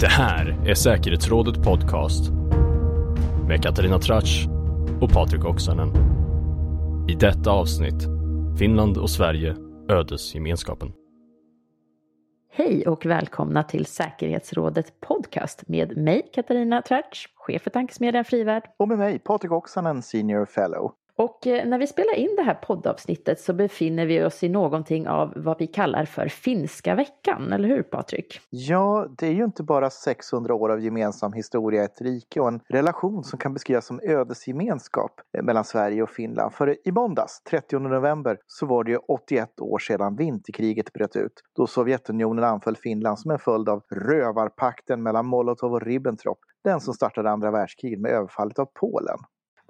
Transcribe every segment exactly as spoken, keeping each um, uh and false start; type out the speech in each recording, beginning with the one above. Det här är Säkerhetsrådet podcast med Katarina Tratsch och Patrik Oxanen. I detta avsnitt, Finland och Sverige, ödesgemenskapen. Hej och välkomna till Säkerhetsrådet podcast med mig Katarina Tratsch, chef för tankesmedjan Frivärd. Och med mig Patrik Oxanen, senior fellow. Och när vi spelar in det här poddavsnittet så befinner vi oss i någonting av vad vi kallar för finska veckan, eller hur Patrik? Ja, det är ju inte bara sexhundra år av gemensam historia i ett rike och en relation som kan beskrivas som ödesgemenskap mellan Sverige och Finland. För i måndags, trettionde november, så var det ju åttioett år sedan vinterkriget bröt ut. Då Sovjetunionen anföll Finland som en följd av rövarpakten mellan Molotov och Ribbentrop, den som startade andra världskriget med överfallet av Polen.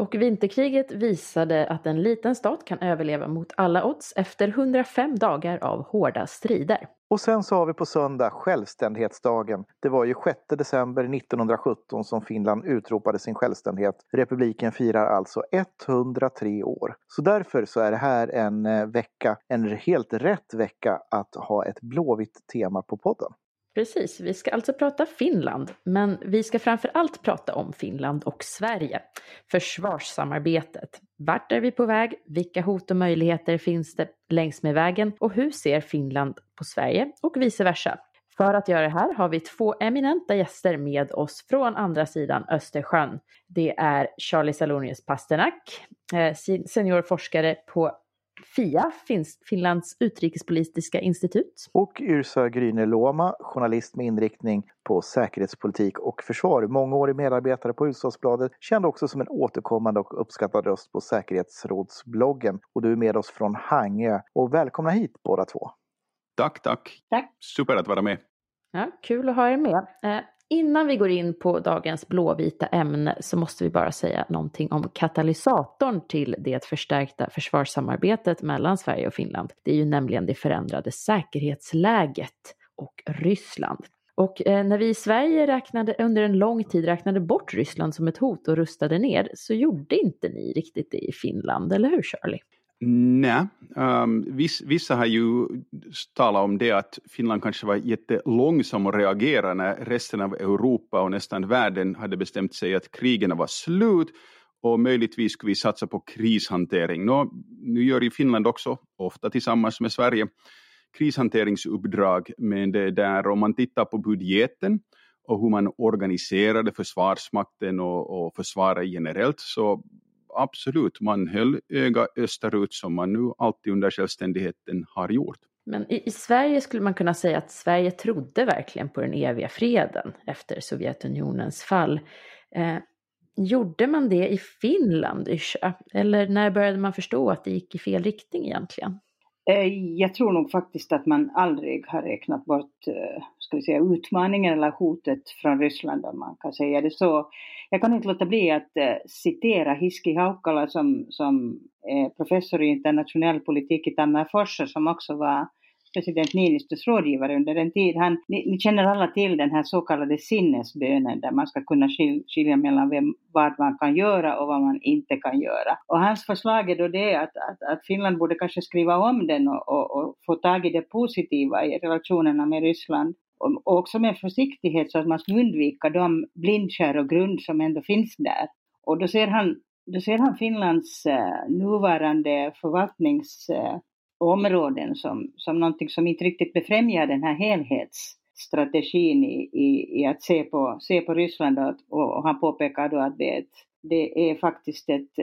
Och vinterkriget visade att en liten stat kan överleva mot alla odds efter hundrafem dagar av hårda strider. Och sen så har vi på söndag självständighetsdagen. Det var ju sjätte december nittonhundrasjutton som Finland utropade sin självständighet. Republiken firar alltså hundratre år. Så därför så är det här en vecka, en helt rätt vecka att ha ett blåvitt tema på podden. Precis, vi ska alltså prata Finland, men vi ska framförallt prata om Finland och Sverige. Försvarssamarbetet. Vart är vi på väg? Vilka hot och möjligheter finns det längs med vägen? Och hur ser Finland på Sverige och vice versa? För att göra det här har vi två eminenta gäster med oss från andra sidan Östersjön. Det är Charlie Salonius Pasternak, seniorforskare på F I A, Finlands utrikespolitiska institut. Och Yrsa Grönlund, journalist med inriktning på säkerhetspolitik och försvar. Mångårig medarbetare på Hufvudstadsbladet, känd också som en återkommande och uppskattad röst på säkerhetsrådsbloggen. Och du är med oss från Hangö. Och välkomna hit båda två. Tack, tack. Tack. Super att vara med. Ja, kul att ha er med. Eh, innan vi går in på dagens blåvita ämne så måste vi bara säga någonting om katalysatorn till det förstärkta försvarssamarbetet mellan Sverige och Finland. Det är ju nämligen det förändrade säkerhetsläget och Ryssland. Och eh, när vi i Sverige räknade, under en lång tid räknade bort Ryssland som ett hot och rustade ner, så gjorde inte ni riktigt det i Finland, eller hur Charlie? Nej, um, viss, vissa har ju talat om det att Finland kanske var jättelångsam att reagera när resten av Europa och nästan världen hade bestämt sig att krigen var slut och möjligtvis skulle vi satsa på krishantering. Nå, nu gör ju Finland också, ofta tillsammans med Sverige, krishanteringsuppdrag, men det där om man tittar på budgeten och hur man organiserade försvarsmakten och, och försvaret generellt så absolut, man höll öga österut som man nu alltid under självständigheten har gjort. Men i, i Sverige skulle man kunna säga att Sverige trodde verkligen på den eviga freden efter Sovjetunionens fall. Eh, gjorde man det i Finland, Yrsa? Eller när började man förstå att det gick i fel riktning egentligen? Jag tror nog faktiskt att man aldrig har räknat bort ska vi säga, utmaningen eller hotet från Ryssland, om man kan säga det så. Jag kan inte låta bli att citera Hiski Haukala som, som är professor i internationell politik i Tammerfors som också var president Niinistös rådgivare under en tid. Han, ni, ni känner alla till den här så kallade sinnesbönen där man ska kunna skil, skilja mellan vem, vad man kan göra och vad man inte kan göra. Och hans förslag är då det att, att, att Finland borde kanske skriva om den och, och, och få tag i det positiva i relationerna med Ryssland. Och, och också med försiktighet så att man ska undvika de blindskär och grund som ändå finns där. Och då ser han, då ser han Finlands eh, nuvarande förvaltnings... Eh, områden som, som någonting som inte riktigt befrämjar den här helhetsstrategin i, i, i att se på, se på Ryssland och, och han påpekar då att det, det är faktiskt ett,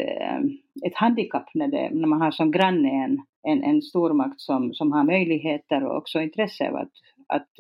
ett handikapp när, det, när man har som granne en, en, en stormakt som, som har möjligheter och också intresse av att, att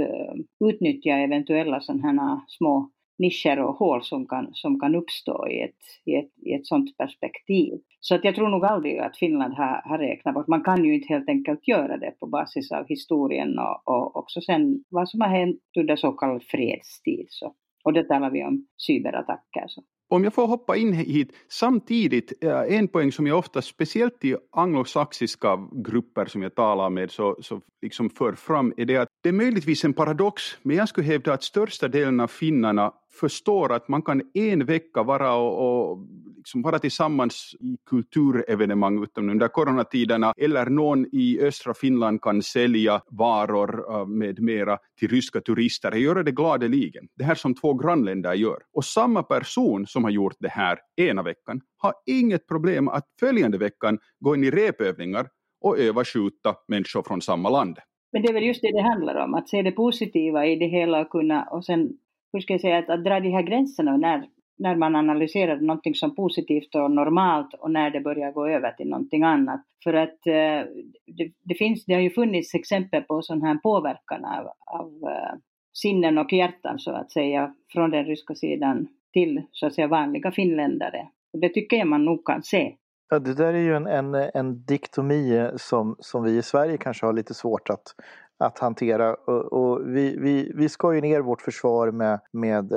utnyttja eventuella sådana här små nischer och hål som kan, som kan uppstå i ett, i, ett, i ett sånt perspektiv. Så att jag tror nog aldrig att Finland har, har räknat bort. Man kan ju inte helt enkelt göra det på basis av historien och, och också sen vad som har hänt under så kallad fredstid. Så. Och det talar vi om cyberattacker. Så. Om jag får hoppa in hit, samtidigt en poäng som jag ofta, speciellt i anglosaxiska grupper som jag talar med, så, så liksom för fram är det att det är möjligtvis en paradox, men jag skulle hävda att största delen av finnarna förstår att man kan en vecka vara och, och liksom vara tillsammans i kulturevenemang utom under coronatiderna, eller någon i östra Finland kan sälja varor med mera till ryska turister. Jag gör det gladeligen. Det här som två grannländer gör. Och samma person som har gjort det här ena veckan har inget problem att följande veckan gå in i repövningar och överskjuta människor från samma land. Men det är väl just det det handlar om, att se det positiva i det hela och kunna, och sen hur ska jag säga, att, att dra de här gränserna när, när man analyserar någonting som positivt och normalt och när det börjar gå över till någonting annat. För att det, det, finns, det har ju funnits exempel på sån här påverkan av, av sinnen och hjärtan så att säga från den ryska sidan till så att säga vanliga finländare. Och det tycker jag man nog kan se. Ja, det där är ju en, en, en diktomi som, som vi i Sverige kanske har lite svårt att, att hantera. Och, och vi, vi, vi ska ju ner vårt försvar med, med,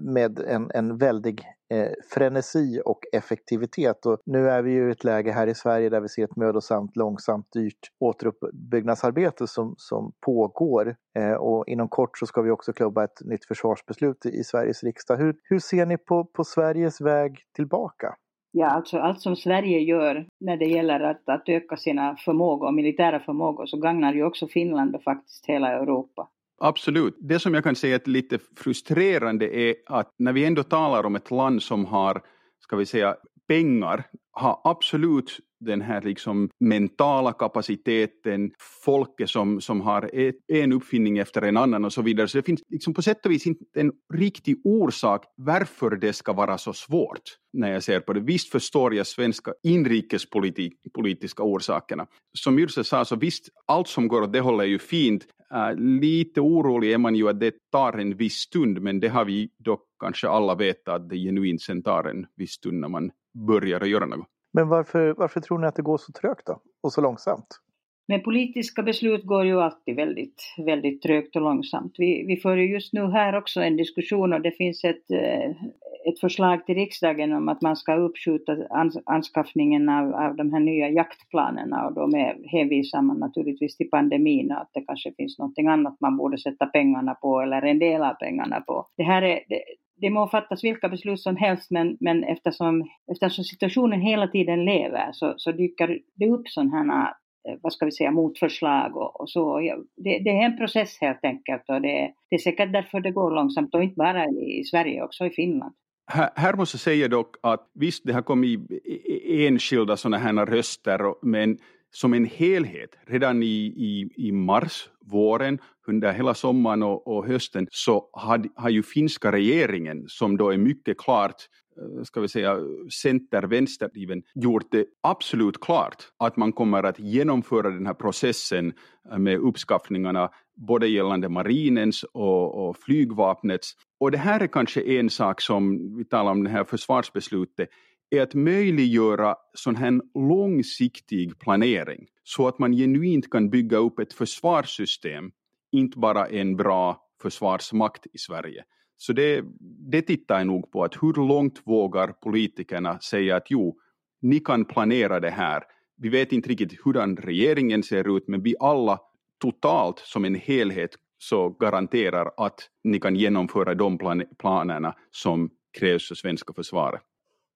med en, en väldig eh, frenesi och effektivitet. Och nu är vi ju i ett läge här i Sverige där vi ser ett mödosamt, långsamt, dyrt återuppbyggnadsarbete som, som pågår. Eh, och inom kort så ska vi också klubba ett nytt försvarsbeslut i Sveriges riksdag. Hur, hur ser ni på, på Sveriges väg tillbaka? Ja, alltså allt som Sverige gör när det gäller att, att öka sina förmågor, militära förmågor, så gagnar ju också Finland och faktiskt hela Europa. Absolut. Det som jag kan säga är lite frustrerande är att när vi ändå talar om ett land som har, ska vi säga, pengar, har absolut den här liksom mentala kapaciteten, folket som, som har ett, en uppfinning efter en annan och så vidare. Så det finns liksom på sätt och vis inte en riktig orsak varför det ska vara så svårt när jag ser på det. Visst förstår jag svenska inrikespolitiska orsakerna. Som Yrsa sa, så visst, allt som går åt det håller ju fint. Uh, lite orolig är man ju att det tar en viss stund, men det har vi dock kanske alla vetat att det genuint sen tar en viss stund när man börjar göra något. Men varför, varför tror ni att det går så trögt då? Och så långsamt? Men politiska beslut går ju alltid väldigt, väldigt trögt och långsamt. Vi, vi får ju just nu här också en diskussion, och det finns ett, ett förslag till riksdagen om att man ska uppskjuta anskaffningen av, av de här nya jaktplanerna. Och de är, hänvisar man naturligtvis till pandemin, och att det kanske finns någonting annat man borde sätta pengarna på eller en del av pengarna på. Det här är... Det, Det må fattas vilka beslut som helst, men, men eftersom, eftersom situationen hela tiden lever så, så dyker det upp sådana här, vad ska vi säga, motförslag och, och så. Det, det är en process helt enkelt, och det, det är säkert därför det går långsamt, och inte bara i Sverige, också i Finland. Här, här måste jag säga dock att visst, det har kommit enskilda sådana här röster, men som en helhet, redan i, i, i mars, våren, under hela sommaren och, och hösten, så had, har ju finska regeringen, som då är mycket klart, ska vi säga, center-vänsterdriven, gjort det absolut klart att man kommer att genomföra den här processen med uppskaffningarna både gällande marinens och, och flygvapnets. Och det här är kanske en sak som vi talar om, det här försvarsbeslutet, är att möjliggöra sån här långsiktig planering så att man genuint kan bygga upp ett försvarssystem, inte bara en bra försvarsmakt i Sverige. Så det, det tittar jag nog på, att hur långt vågar politikerna säga att jo, ni kan planera det här. Vi vet inte riktigt hur regeringen ser ut, men vi alla totalt som en helhet så garanterar att ni kan genomföra de plan- planerna som krävs för svenska försvaret.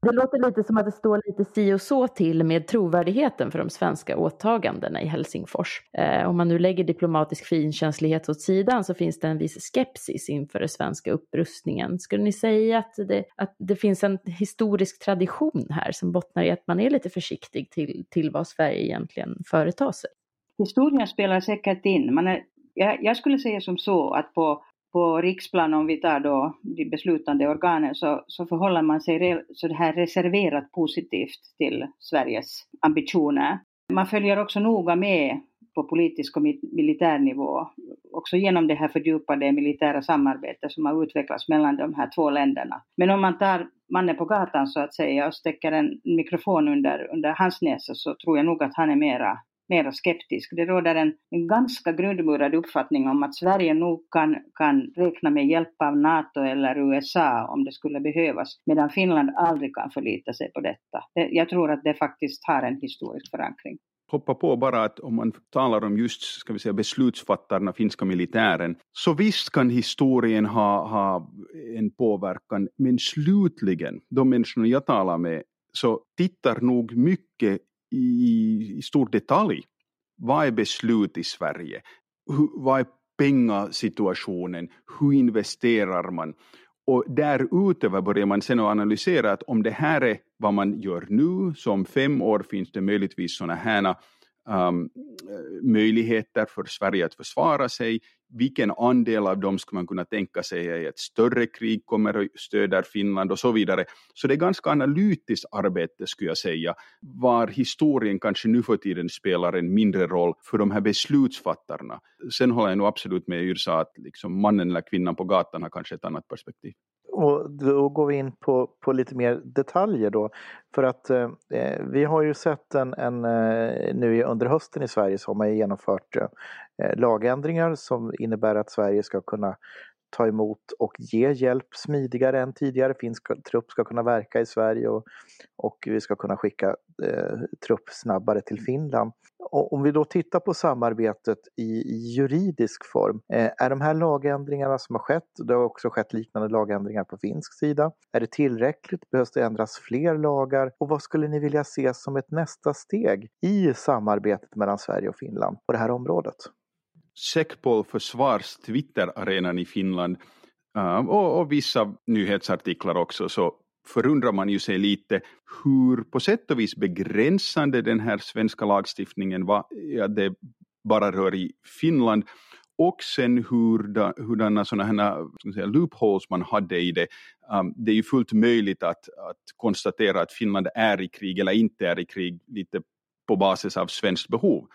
Det låter lite som att det står lite si och så till med trovärdigheten för de svenska åtagandena i Helsingfors. Eh, om man nu lägger diplomatisk finkänslighet åt sidan, så finns det en viss skepsis inför den svenska upprustningen. Skulle ni säga att det, att det finns en historisk tradition här som bottnar i att man är lite försiktig till, till vad Sverige egentligen företar sig? Historien spelar säkert in. Man är, jag, jag skulle säga som så att på... På riksplan, om vi tar då de beslutande organen, så, så förhåller man sig re, så det här reserverat positivt till Sveriges ambitioner. Man följer också noga med på politisk och militär nivå, också genom det här fördjupade militära samarbete som har utvecklats mellan de här två länderna. Men om man tar mannen på gatan så att säga och stäcker en mikrofon under, under hans näsa, så tror jag nog att han är mera... mer skeptisk. Det råder en, en ganska grundmurad uppfattning om att Sverige nog kan, kan räkna med hjälp av NATO eller U S A om det skulle behövas, medan Finland aldrig kan förlita sig på detta. Jag tror att det faktiskt har en historisk förankring. hoppa på bara att om man talar om just, ska vi säga, beslutsfattarna, finska militären, så visst kan historien ha, ha en påverkan, men slutligen, de människor jag talar med, så tittar nog mycket i, i stor detalj. Vad är beslut i Sverige? Hur, vad är pengasituationen? Hur investerar man? Och därutöver börjar man sen analysera att om det här är vad man gör nu, så om fem år finns det möjligtvis sådana här um, möjligheter för Sverige att försvara sig. Vilken andel av dem ska man kunna tänka sig är ett större krig kommer och stöder Finland och så vidare. Så det är ganska analytiskt arbete, skulle jag säga, var historien kanske nu för tiden spelar en mindre roll för de här beslutsfattarna. Sen håller jag nog absolut med Yrsa att liksom mannen eller kvinnan på gatan har kanske ett annat perspektiv. Och då går vi in på, på lite mer detaljer då. För att eh, vi har ju sett en, en nu under hösten i Sverige så har man genomfört eh, lagändringar som innebär att Sverige ska kunna ta emot och ge hjälp smidigare än tidigare. Finsk trupp ska kunna verka i Sverige och, och vi ska kunna skicka eh, trupp snabbare till Finland. Och om vi då tittar på samarbetet i juridisk form, eh, är de här lagändringarna som har skett, det har också skett liknande lagändringar på finsk sida, är det tillräckligt? Behövs det ändras fler lagar? Och vad skulle ni vilja se som ett nästa steg i samarbetet mellan Sverige och Finland på det här området? Säkpol försvars Twitter-arenan i Finland och, och vissa nyhetsartiklar också, så förundrar man ju sig lite hur på sätt och vis begränsande den här svenska lagstiftningen var, ja, det bara rör i Finland, och sen hurdana hur sådana här, ska säga, loopholes man hade i det. Um, det är ju fullt möjligt att, att konstatera att Finland är i krig eller inte är i krig lite på basis av svenskt behov.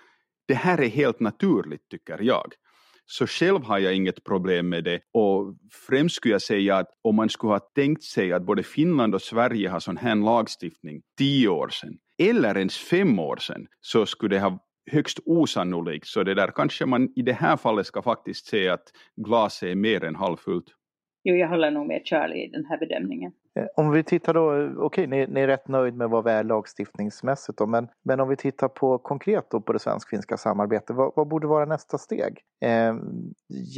Det här är helt naturligt, tycker jag. Så själv har jag inget problem med det. Och främst skulle jag säga att om man skulle ha tänkt sig att både Finland och Sverige har sån här lagstiftning tio år sedan, eller ens fem år sedan, så skulle det ha högst osannolikt. Så det där kanske man i det här fallet ska faktiskt säga att glaset är mer än halvfullt. Jo, jag håller nog med Charlie i den här bedömningen. Om vi tittar då, okej, okay, ni, ni är rätt nöjd med vad vi är lagstiftningsmässigt då, men, men om vi tittar på konkret då på det svensk-finska samarbetet, vad, vad borde vara nästa steg? Eh,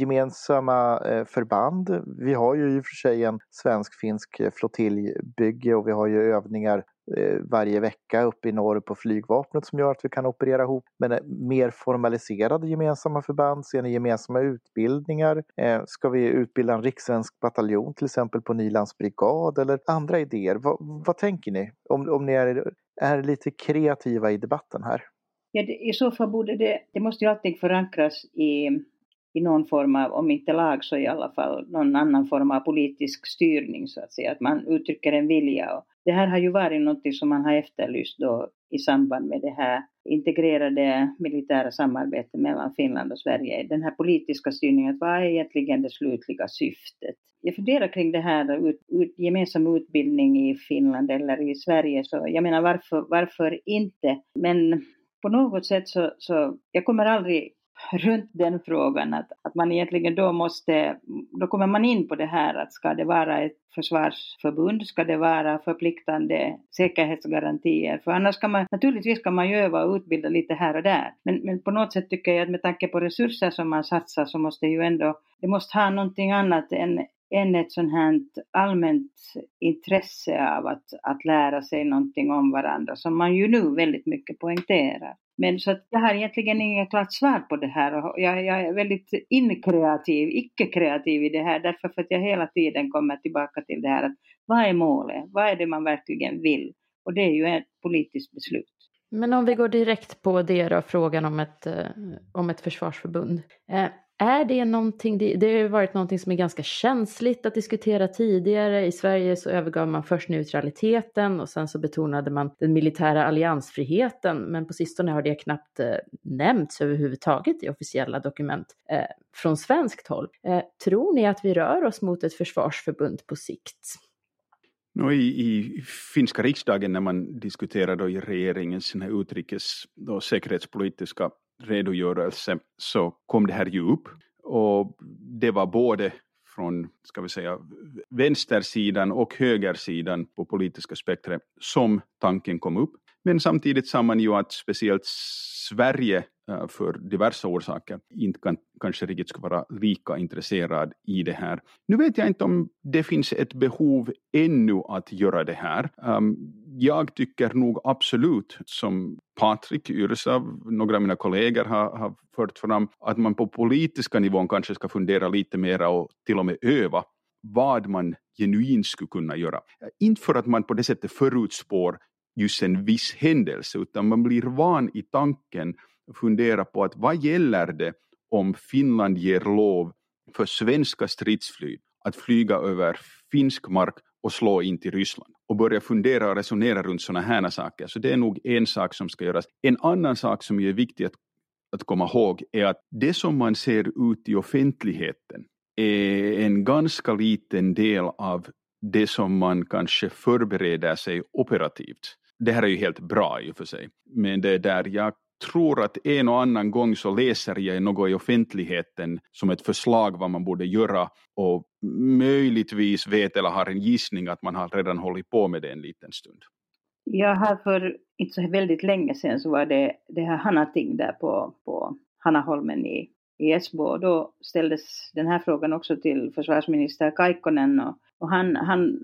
gemensamma eh, förband, vi har ju i och för sig en svensk-finsk flottiljbygge och vi har ju övningar eh, varje vecka uppe i norr på flygvapnet som gör att vi kan operera ihop, men eh, mer formaliserade gemensamma förband, ser ni gemensamma utbildningar? Eh, ska vi utbilda en rikssvensk bataljon till exempel på Nylands brigad? Eller andra idéer. Vad, vad tänker ni? Om, om ni är, är lite kreativa i debatten här. Ja, det, i så fall borde det, det måste ju alltid förankras i, i någon form av, om inte lag så i alla fall någon annan form av politisk styrning så att säga. Att man uttrycker en vilja. Och det här har ju varit något som man har efterlyst då i samband med det här integrerade militära samarbetet mellan Finland och Sverige. Den här politiska styrningen, vad är egentligen det slutliga syftet? Jag funderar kring det här ut, ut, gemensam utbildning i Finland eller i Sverige. Så jag menar varför, varför inte? Men på något sätt så, så jag kommer aldrig runt den frågan att, att man egentligen då måste, då kommer man in på det här att ska det vara ett försvarsförbund, ska det vara förpliktande säkerhetsgarantier, för annars kan man, naturligtvis kan man ju öva och utbilda lite här och där, men, men på något sätt tycker jag att med tanke på resurser som man satsar så måste ju ändå, det måste ha någonting annat än än ett sånt här allmänt intresse av att, att lära sig någonting om varandra som man ju nu väldigt mycket poängterar. Men så att jag har egentligen inget klart svar på det här och jag, jag är väldigt inkreativ, icke-kreativ i det här därför för att jag hela tiden kommer tillbaka till det här att vad är målet? Vad är det man verkligen vill? Och det är ju ett politiskt beslut. Men om vi går direkt på det då, frågan om ett, om ett försvarsförbund. Eh. Är det någonting, det har ju varit någonting som är ganska känsligt att diskutera tidigare. I Sverige så övergav man först neutraliteten och sen så betonade man den militära alliansfriheten. Men på sistone har det knappt nämnts överhuvudtaget i officiella dokument eh, från svenskt håll. Eh, tror ni att vi rör oss mot ett försvarsförbund på sikt? No, i, I finska riksdagen när man diskuterar då i regeringens utrikes- och säkerhetspolitiska redogörelse så kom det här ju upp och det var både från, ska vi säga, vänstersidan och högersidan på politiska spektret som tanken kom upp. Men samtidigt sa man ju att speciellt Sverige för diversa orsaker inte kan, kanske riktigt ska vara lika intresserad i det här. Nu vet jag inte om det finns ett behov ännu att göra det här. Um, jag tycker nog absolut, som Patrik, Yrsa, några av mina kollegor har, har fört fram, att man på politiska nivån kanske ska fundera lite mera och till och med öva vad man genuint skulle kunna göra. Inte för att man på det sättet förutspår just en viss händelse, utan man blir van i tanken och fundera på att vad gäller det om Finland ger lov för svenska stridsflyg att flyga över finsk mark och slå in till Ryssland. Och börja fundera och resonera runt sådana här saker. Så det är nog en sak som ska göras. En annan sak som är viktig att, att komma ihåg är att det som man ser ut i offentligheten är en ganska liten del av det som man kanske förbereder sig operativt. Det här är ju helt bra i och för sig. Men det är där jag tror att en och annan gång så läser jag något i offentligheten som ett förslag vad man borde göra och möjligtvis vet eller har en gissning att man har redan hållit på med det en liten stund. Ja, här för inte så väldigt länge sedan så var det det här Hanating där på, på Hanaholmen i, i Esbo. Då ställdes den här frågan också till försvarsminister Kaikkonen och, och han... han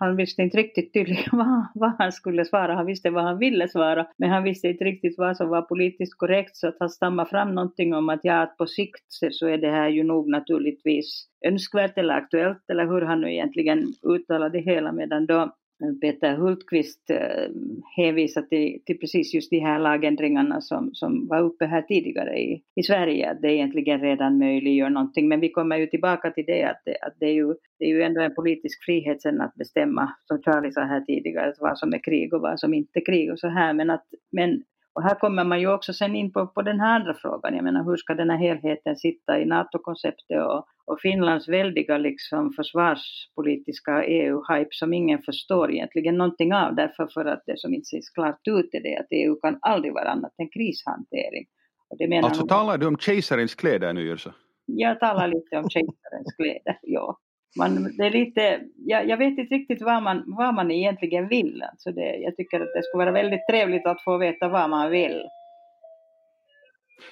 Han visste inte riktigt tydligt vad, vad han skulle svara. Han visste vad han ville svara. Men han visste inte riktigt vad som var politiskt korrekt. Så att han stammade fram någonting om att ja, att på sikt så är det här ju nog naturligtvis önskvärt eller aktuellt. Eller hur han nu egentligen uttalade det hela. Medan då Peter Hultqvist eh, hänvisade till, till precis just de här lagändringarna som, som var uppe här tidigare i, i Sverige. Att det egentligen redan möjliggör någonting. Men vi kommer ju tillbaka till det att, att det, är ju, det är ju ändå en politisk frihet sen att bestämma, som Charlie sa här tidigare, vad som är krig och vad som inte är krig och så här. Men, att, men och här kommer man ju också sen in på, på den här andra frågan. Jag menar, hur ska den här helheten sitta i NATO-konceptet och Och Finlands väldiga liksom försvarspolitiska E U-hype som ingen förstår egentligen någonting av. Därför för att det som inte ses klart ut är det att E U kan aldrig vara annat än krishantering. Och det menar alltså hon... talar du om kejsarens kläder nu, Yrsa? Jag talar lite om kejsarens kläder, ja. Man, det är lite, jag, jag vet inte riktigt vad man, vad man egentligen vill. Alltså det, jag tycker att det skulle vara väldigt trevligt att få veta vad man vill.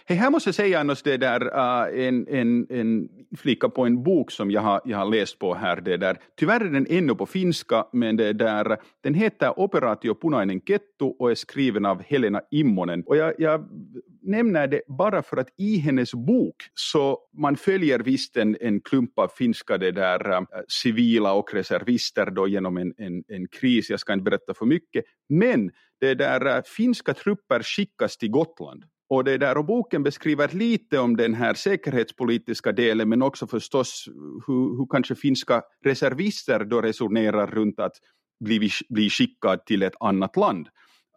Hej, här måste jag säga annars det där, uh, en, en, en flicka på en bok som jag har, jag har läst på här, det där, tyvärr är den ännu på finska, men det där, den heter Operatio Punainen Kettu och är skriven av Helena Immonen. Och jag, jag nämner det bara för att i hennes bok så man följer visst en, en klump av finska det där, uh, civila och reservister då genom en, en, en kris, jag ska inte berätta för mycket, men det där, uh, finska trupper skickas till Gotland. Och det där och boken beskriver lite om den här säkerhetspolitiska delen men också förstås hur, hur kanske finska reservister då resonerar runt att bli, bli skickad till ett annat land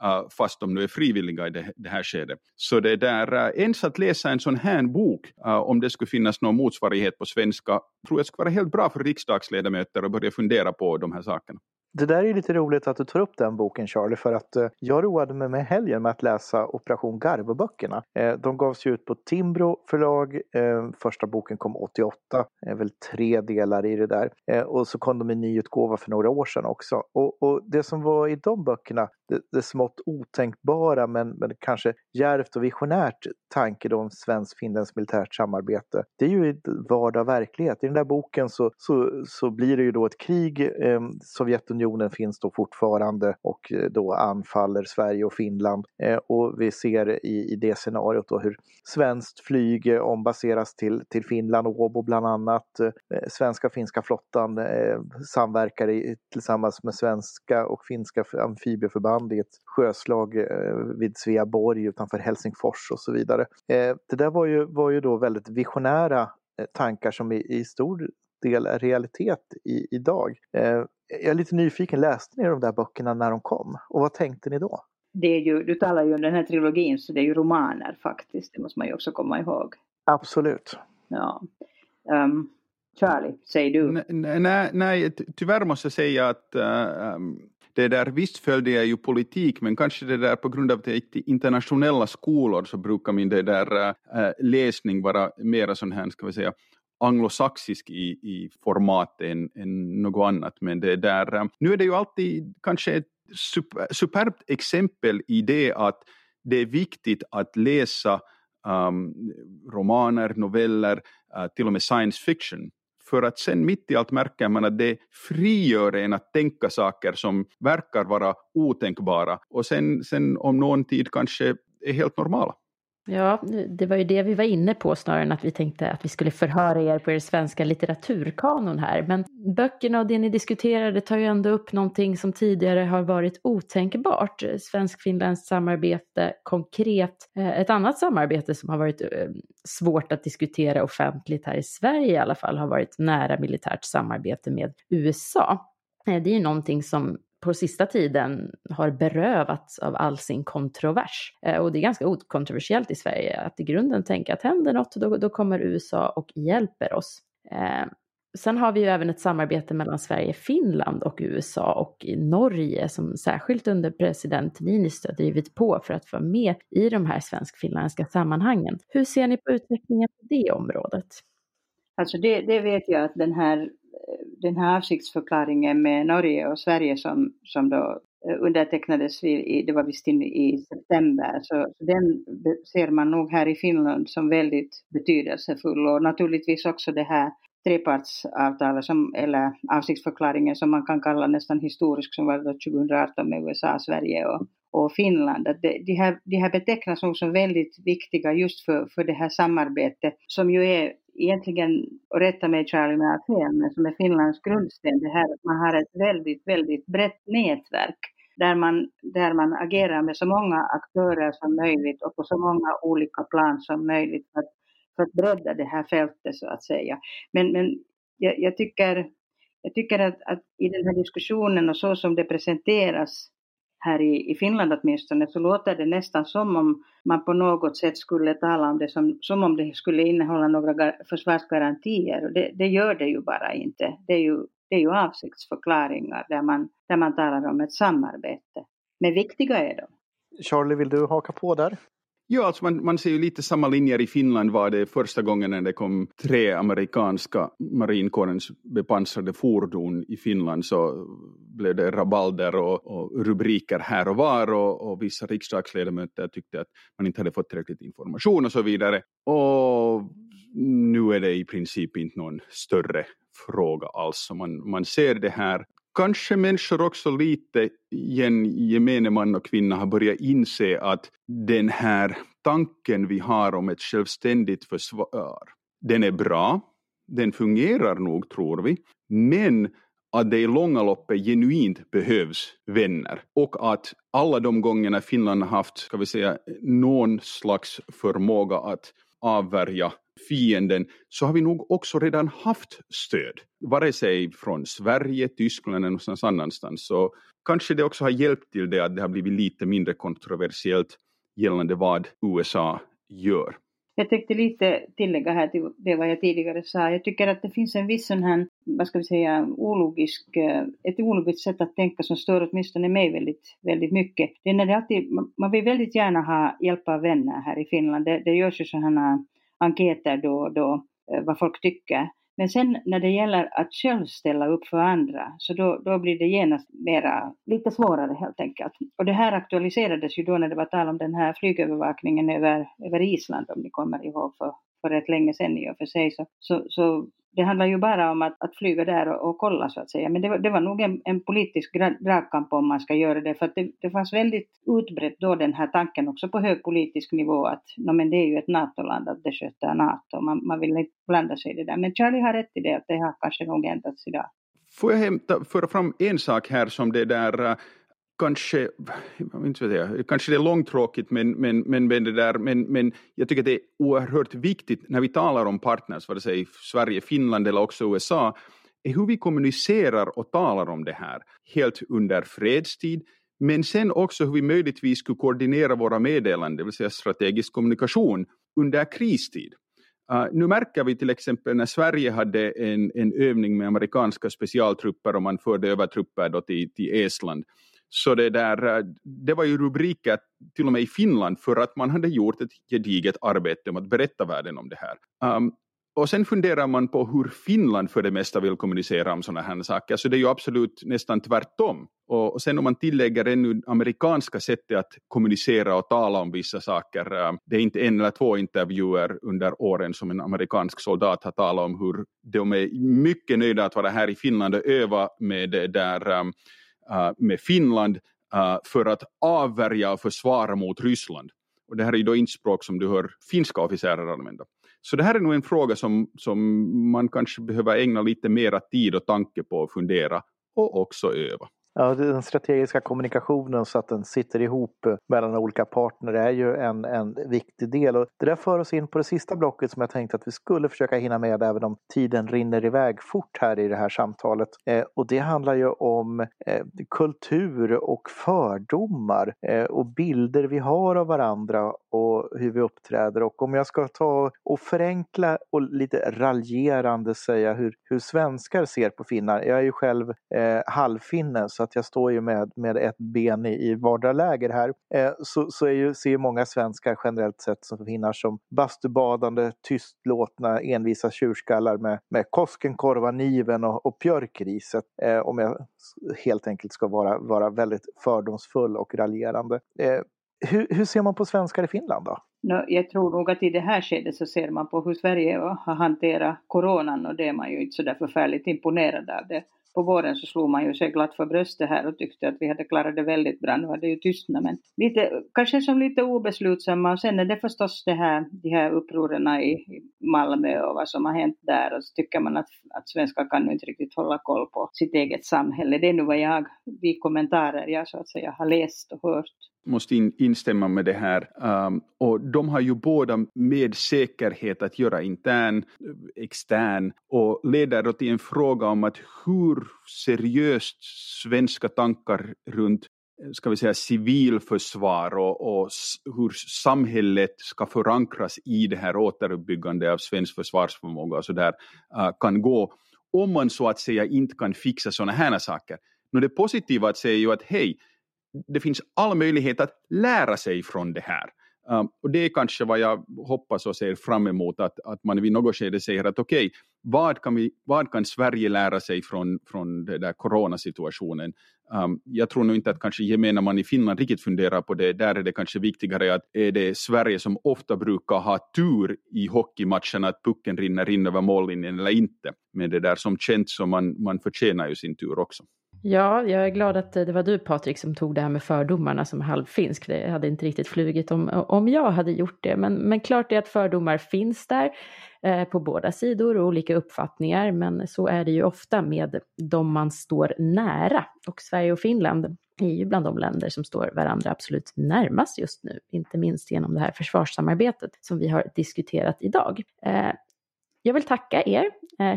uh, fast de nu är frivilliga i det, det här skedet. Så det där, uh, ens att läsa en sån här bok, uh, om det skulle finnas någon motsvarighet på svenska, tror jag skulle vara helt bra för riksdagsledamöter att börja fundera på de här sakerna. Det där är lite roligt att du tar upp den boken, Charlie, för att jag roade mig med helgen med att läsa Operation Garbo-böckerna. De gavs ju ut på Timbro förlag. Första boken kom åttioåtta. Det är väl tre delar i det där. Och så kom de en nyutgåva för några år sedan också. Och, och det som var i de böckerna, det, det smått otänkbara men, men kanske djärvt och visionärt tanke om svensk-finländs militärt samarbete. Det är ju vardag och verklighet. I den där boken så, så, så blir det ju då ett krig. Sovjetunionen finns då fortfarande och då anfaller Sverige och Finland eh, och vi ser i, i det scenariot då hur svenskt flyg eh, ombaseras till, till Finland och Åbo bland annat. Eh, svenska finska flottan eh, samverkar i, tillsammans med svenska och finska amfibieförband i ett sjöslag eh, vid Sveaborg utanför Helsingfors och så vidare. Eh, det där var ju, var ju då väldigt visionära eh, tankar som i, i stor del är realitet i, idag. Eh, Jag är lite nyfiken, läste ni de där böckerna när de kom? Och vad tänkte ni då? Det är ju, du talar ju om den här trilogin så det är ju romaner faktiskt. Det måste man ju också komma ihåg. Absolut. Ja. Um, Charlie, säger du? Nej, nej, tyvärr måste jag säga att uh, det där visst följde jag ju politik. Men kanske det där på grund av att jag gick till internationella skolor så brukar min det där uh, läsning vara mera sån här, ska vi säga, anglosaxisk i, i format än, än något annat. Men det där, nu är det ju alltid kanske ett, super, superbt exempel i det att det är viktigt att läsa um, romaner, noveller, uh, till och med science fiction. För att sen mitt i allt märker man att det frigör en att tänka saker som verkar vara otänkbara. Och sen, sen om någon tid kanske är helt normala. Ja, det var ju det vi var inne på snarare än att vi tänkte att vi skulle förhöra er på er svenska litteraturkanon här. Men böckerna och det ni diskuterade tar ju ändå upp någonting som tidigare har varit otänkbart. Svensk-finländskt samarbete konkret. Ett annat samarbete som har varit svårt att diskutera offentligt här i Sverige i alla fall har varit nära militärt samarbete med U S A. Det är ju någonting som på sista tiden har berövats av all sin kontrovers. Och det är ganska okontroversiellt i Sverige att i grunden tänka att händer något då, då kommer U S A och hjälper oss. Eh, sen har vi ju även ett samarbete mellan Sverige, Finland och U S A och i Norge som särskilt under president Niinistö drivit på för att vara med i de här svensk-finländska sammanhangen. Hur ser ni på utvecklingen på det området? Alltså det, det vet jag att den här Den här avsiktsförklaringen med Norge och Sverige som, som då undertecknades i, det var visst i september. Så den ser man nog här i Finland som väldigt betydelsefull. Och naturligtvis också det här trepartsavtalet som, eller avsiktsförklaringen som man kan kalla nästan historisk som var då tjugo arton med U S A, Sverige och, och Finland. Att det, de, här, de här betecknas nog som väldigt viktiga just för, för det här samarbetet som ju är egentligen, och rätta mig Charlie med att fel, men som är Finlands grundsten, det här att man har ett väldigt, väldigt brett nätverk där man, där man agerar med så många aktörer som möjligt och på så många olika plan som möjligt för att, för att bredda det här fältet så att säga. Men, men jag, jag tycker, jag tycker att, att i den här diskussionen och så som det presenteras här i, i Finland åtminstone så låter det nästan som om man på något sätt skulle tala om det som, som om det skulle innehålla några gar, försvarsgarantier. Och det, det gör det ju bara inte. Det är ju, det är ju avsiktsförklaringar där man, där man talar om ett samarbete. Men viktiga är de. Charlie, vill du haka på där? Ja, alltså man, man ser ju lite samma linjer i Finland var det första gången när det kom tre amerikanska marinkårens bepansrade fordon i Finland så blev det rabalder och, och rubriker här och var och, och vissa riksdagsledamöter tyckte att man inte hade fått tillräckligt information och så vidare. Och nu är det i princip inte någon större fråga alls. Man, man ser det här. Kanske människor också lite, gemene man och kvinna har börjat inse att den här tanken vi har om ett självständigt försvar, den är bra, den fungerar nog tror vi, men att det i långa loppet genuint behövs vänner och att alla de gångerna Finland har haft, ska vi säga, någon slags förmåga att avvärja fienden så har vi nog också redan haft stöd. Vare sig från Sverige, Tyskland eller någonstans annanstans. Så kanske det också har hjälpt till det att det har blivit lite mindre kontroversiellt gällande vad U S A gör. Jag tänkte lite tillägga här till det vad jag tidigare sa. Jag tycker att det finns en viss sån här, vad ska vi säga, ologisk, ett ologiskt sätt att tänka som stör åtminstone mig väldigt, väldigt mycket. Det är när det alltid, man vill väldigt gärna ha hjälp av vänner här i Finland. Det, det görs ju sådana enkäter då då vad folk tycker. Men sen när det gäller att själv ställa upp för andra så då, då blir det genast mera, lite svårare helt enkelt. Och det här aktualiserades ju då när det var tal om den här flygövervakningen över, över Island om ni kommer ihåg för, för rätt länge sedan i och för sig. Så, så, så det handlar ju bara om att, att flyga där och, och kolla så att säga. Men det var, det var nog en, en politisk dragkamp om man ska göra det. För att det, det fanns väldigt utbrett då den här tanken också på hög politisk nivå. Att no, men det är ju ett NATO-land att det sköter NATO. Man, man vill inte blanda sig i det där. Men Charlie har rätt i det att det har kanske nog ändrats idag. Får jag hämta, föra fram en sak här som det där... Kanske, inte vet jag, kanske det är långtråkigt men, men, men, men, det där, men, men jag tycker att det är oerhört viktigt när vi talar om partners, vad det säger Sverige, Finland eller också U S A, är hur vi kommunicerar och talar om det här helt under fredstid men sen också hur vi möjligtvis skulle koordinera våra meddelanden, det vill säga strategisk kommunikation under kristid. Uh, nu märker vi till exempel när Sverige hade en, en övning med amerikanska specialtrupper och man förde över trupper då till, till Estland. Så det, där, det var ju rubriker till och med i Finland för att man hade gjort ett gediget arbete om att berätta världen om det här. Um, Och sen funderar man på hur Finland för det mesta vill kommunicera om sådana här saker. Så det är ju absolut nästan tvärtom. Och sen om man tillägger ännu amerikanska sättet att kommunicera och tala om vissa saker. Det är inte en eller två intervjuer under åren som en amerikansk soldat har talat om hur de är mycket nöjda att vara här i Finland och öva med, det där, med Finland för att avvärja och försvara mot Ryssland. Och det här är ju då inte språk som du hör finska officerer använda. Så det här är nog en fråga som, som man kanske behöver ägna lite mera tid och tanke på att fundera och också öva. Ja, den strategiska kommunikationen så att den sitter ihop mellan olika partner är ju en, en viktig del. Och det där för oss in på det sista blocket som jag tänkte att vi skulle försöka hinna med även om tiden rinner iväg fort här i det här samtalet. Eh, och det handlar ju om eh, kultur och fördomar eh, och bilder vi har av varandra och hur vi uppträder. Och om jag ska ta och förenkla och lite raljerande säga hur, hur svenskar ser på finnar. Jag är ju själv eh, halvfinne så att jag står ju med, med ett ben i, i vardera läger här, eh, så, så är ju, ser ju många svenskar generellt sett som finnar som bastubadande, tystlåtna, envisa tjurskallar med, med koskenkorva, niven och, och björkriset, eh, om jag helt enkelt ska vara, vara väldigt fördomsfull och raljerande. Eh, hur, hur ser man på svenskar i Finland då? No, jag tror nog att i det här skedet så ser man på hur Sverige har hanterat coronan och det är man ju inte så där förfärligt imponerad av det. På våren så slog man ju sig glatt för bröstet här och tyckte att vi hade klarat det väldigt bra. Nu hade det ju tystnat, men lite, kanske som lite obeslutsamma. Och sen är det förstås det här, de här upprorerna i Malmö och vad som har hänt där. Och så tycker man att, att svenskar kan inte riktigt hålla koll på sitt eget samhälle. Det är nu vad jag, de kommentarer jag så att säga har läst och hört. Måste in, instämma med det här. Um, och de har ju båda med säkerhet att göra intern, extern och leder då till en fråga om att hur seriöst svenska tankar runt ska vi säga civilförsvar och, och hur samhället ska förankras i det här återuppbyggande av svensk försvarsförmåga och så där uh, kan gå om man så att säga inte kan fixa sådana här saker. Men det positiva att säga är ju att hej, det finns all möjlighet att lära sig från det här. Um, och det är kanske vad jag hoppas och ser fram emot. Att, att man vid något skede säger att okej, okay, vad, kan vi, vad kan Sverige lära sig från, från den där coronasituationen? Um, jag tror nog inte att kanske gemena man i Finland riktigt funderar på det. Där är det kanske viktigare att är det Sverige som ofta brukar ha tur i hockeymatcherna att pucken rinner in över mållinjen eller inte. Men det där som känns som man, man förtjänar ju sin tur också. Ja, jag är glad att det var du Patrik som tog det här med fördomarna som halvfinsk. Det hade inte riktigt flugit om, om jag hade gjort det. Men, men klart är att fördomar finns där eh, på båda sidor och olika uppfattningar. Men så är det ju ofta med de man står nära. Och Sverige och Finland är ju bland de länder som står varandra absolut närmast just nu. Inte minst genom det här försvarssamarbetet som vi har diskuterat idag. Eh, Jag vill tacka er,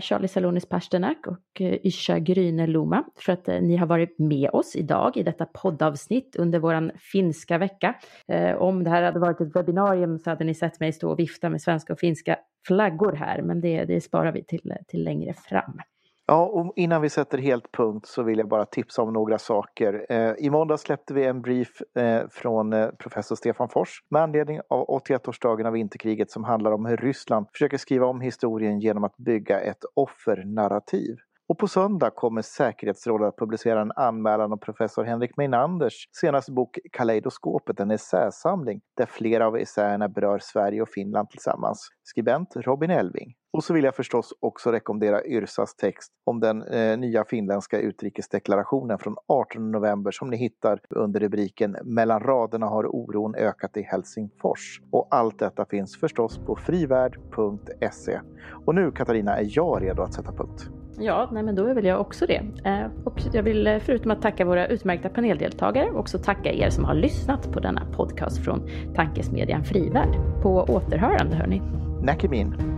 Charlie Salonius Pasternak och Yrsa Grönlund, för att ni har varit med oss idag i detta poddavsnitt under våran finska vecka. Om det här hade varit ett webbinarium så hade ni sett mig stå och vifta med svenska och finska flaggor här, men det, det sparar vi till, till längre fram. Ja, och innan vi sätter helt punkt så vill jag bara tipsa om några saker. Eh, I måndag släppte vi en brief eh, från eh, professor Stefan Fors med anledning av åttioettårsdagen av vinterkriget som handlar om hur Ryssland försöker skriva om historien genom att bygga ett offernarrativ. Och på söndag kommer Säkerhetsrådet att publicera en anmälan om professor Henrik Meinanders senaste bok Kaleidoskopet, en essäsamling där flera av essäerna berör Sverige och Finland tillsammans. Skribent Robin Elving. Och så vill jag förstås också rekommendera Yrsas text om den eh, nya finländska utrikesdeklarationen från artonde november som ni hittar under rubriken Mellan raderna har oron ökat i Helsingfors. Och allt detta finns förstås på frivärd punkt se. Och nu Katarina är jag redo att sätta punkt. Ja, nej men då är väl jag också det. Eh, och jag vill förutom att tacka våra utmärkta paneldeltagare också tacka er som har lyssnat på denna podcast från tankesmedjan Frivärd. På återhörande hörni. Näkemin.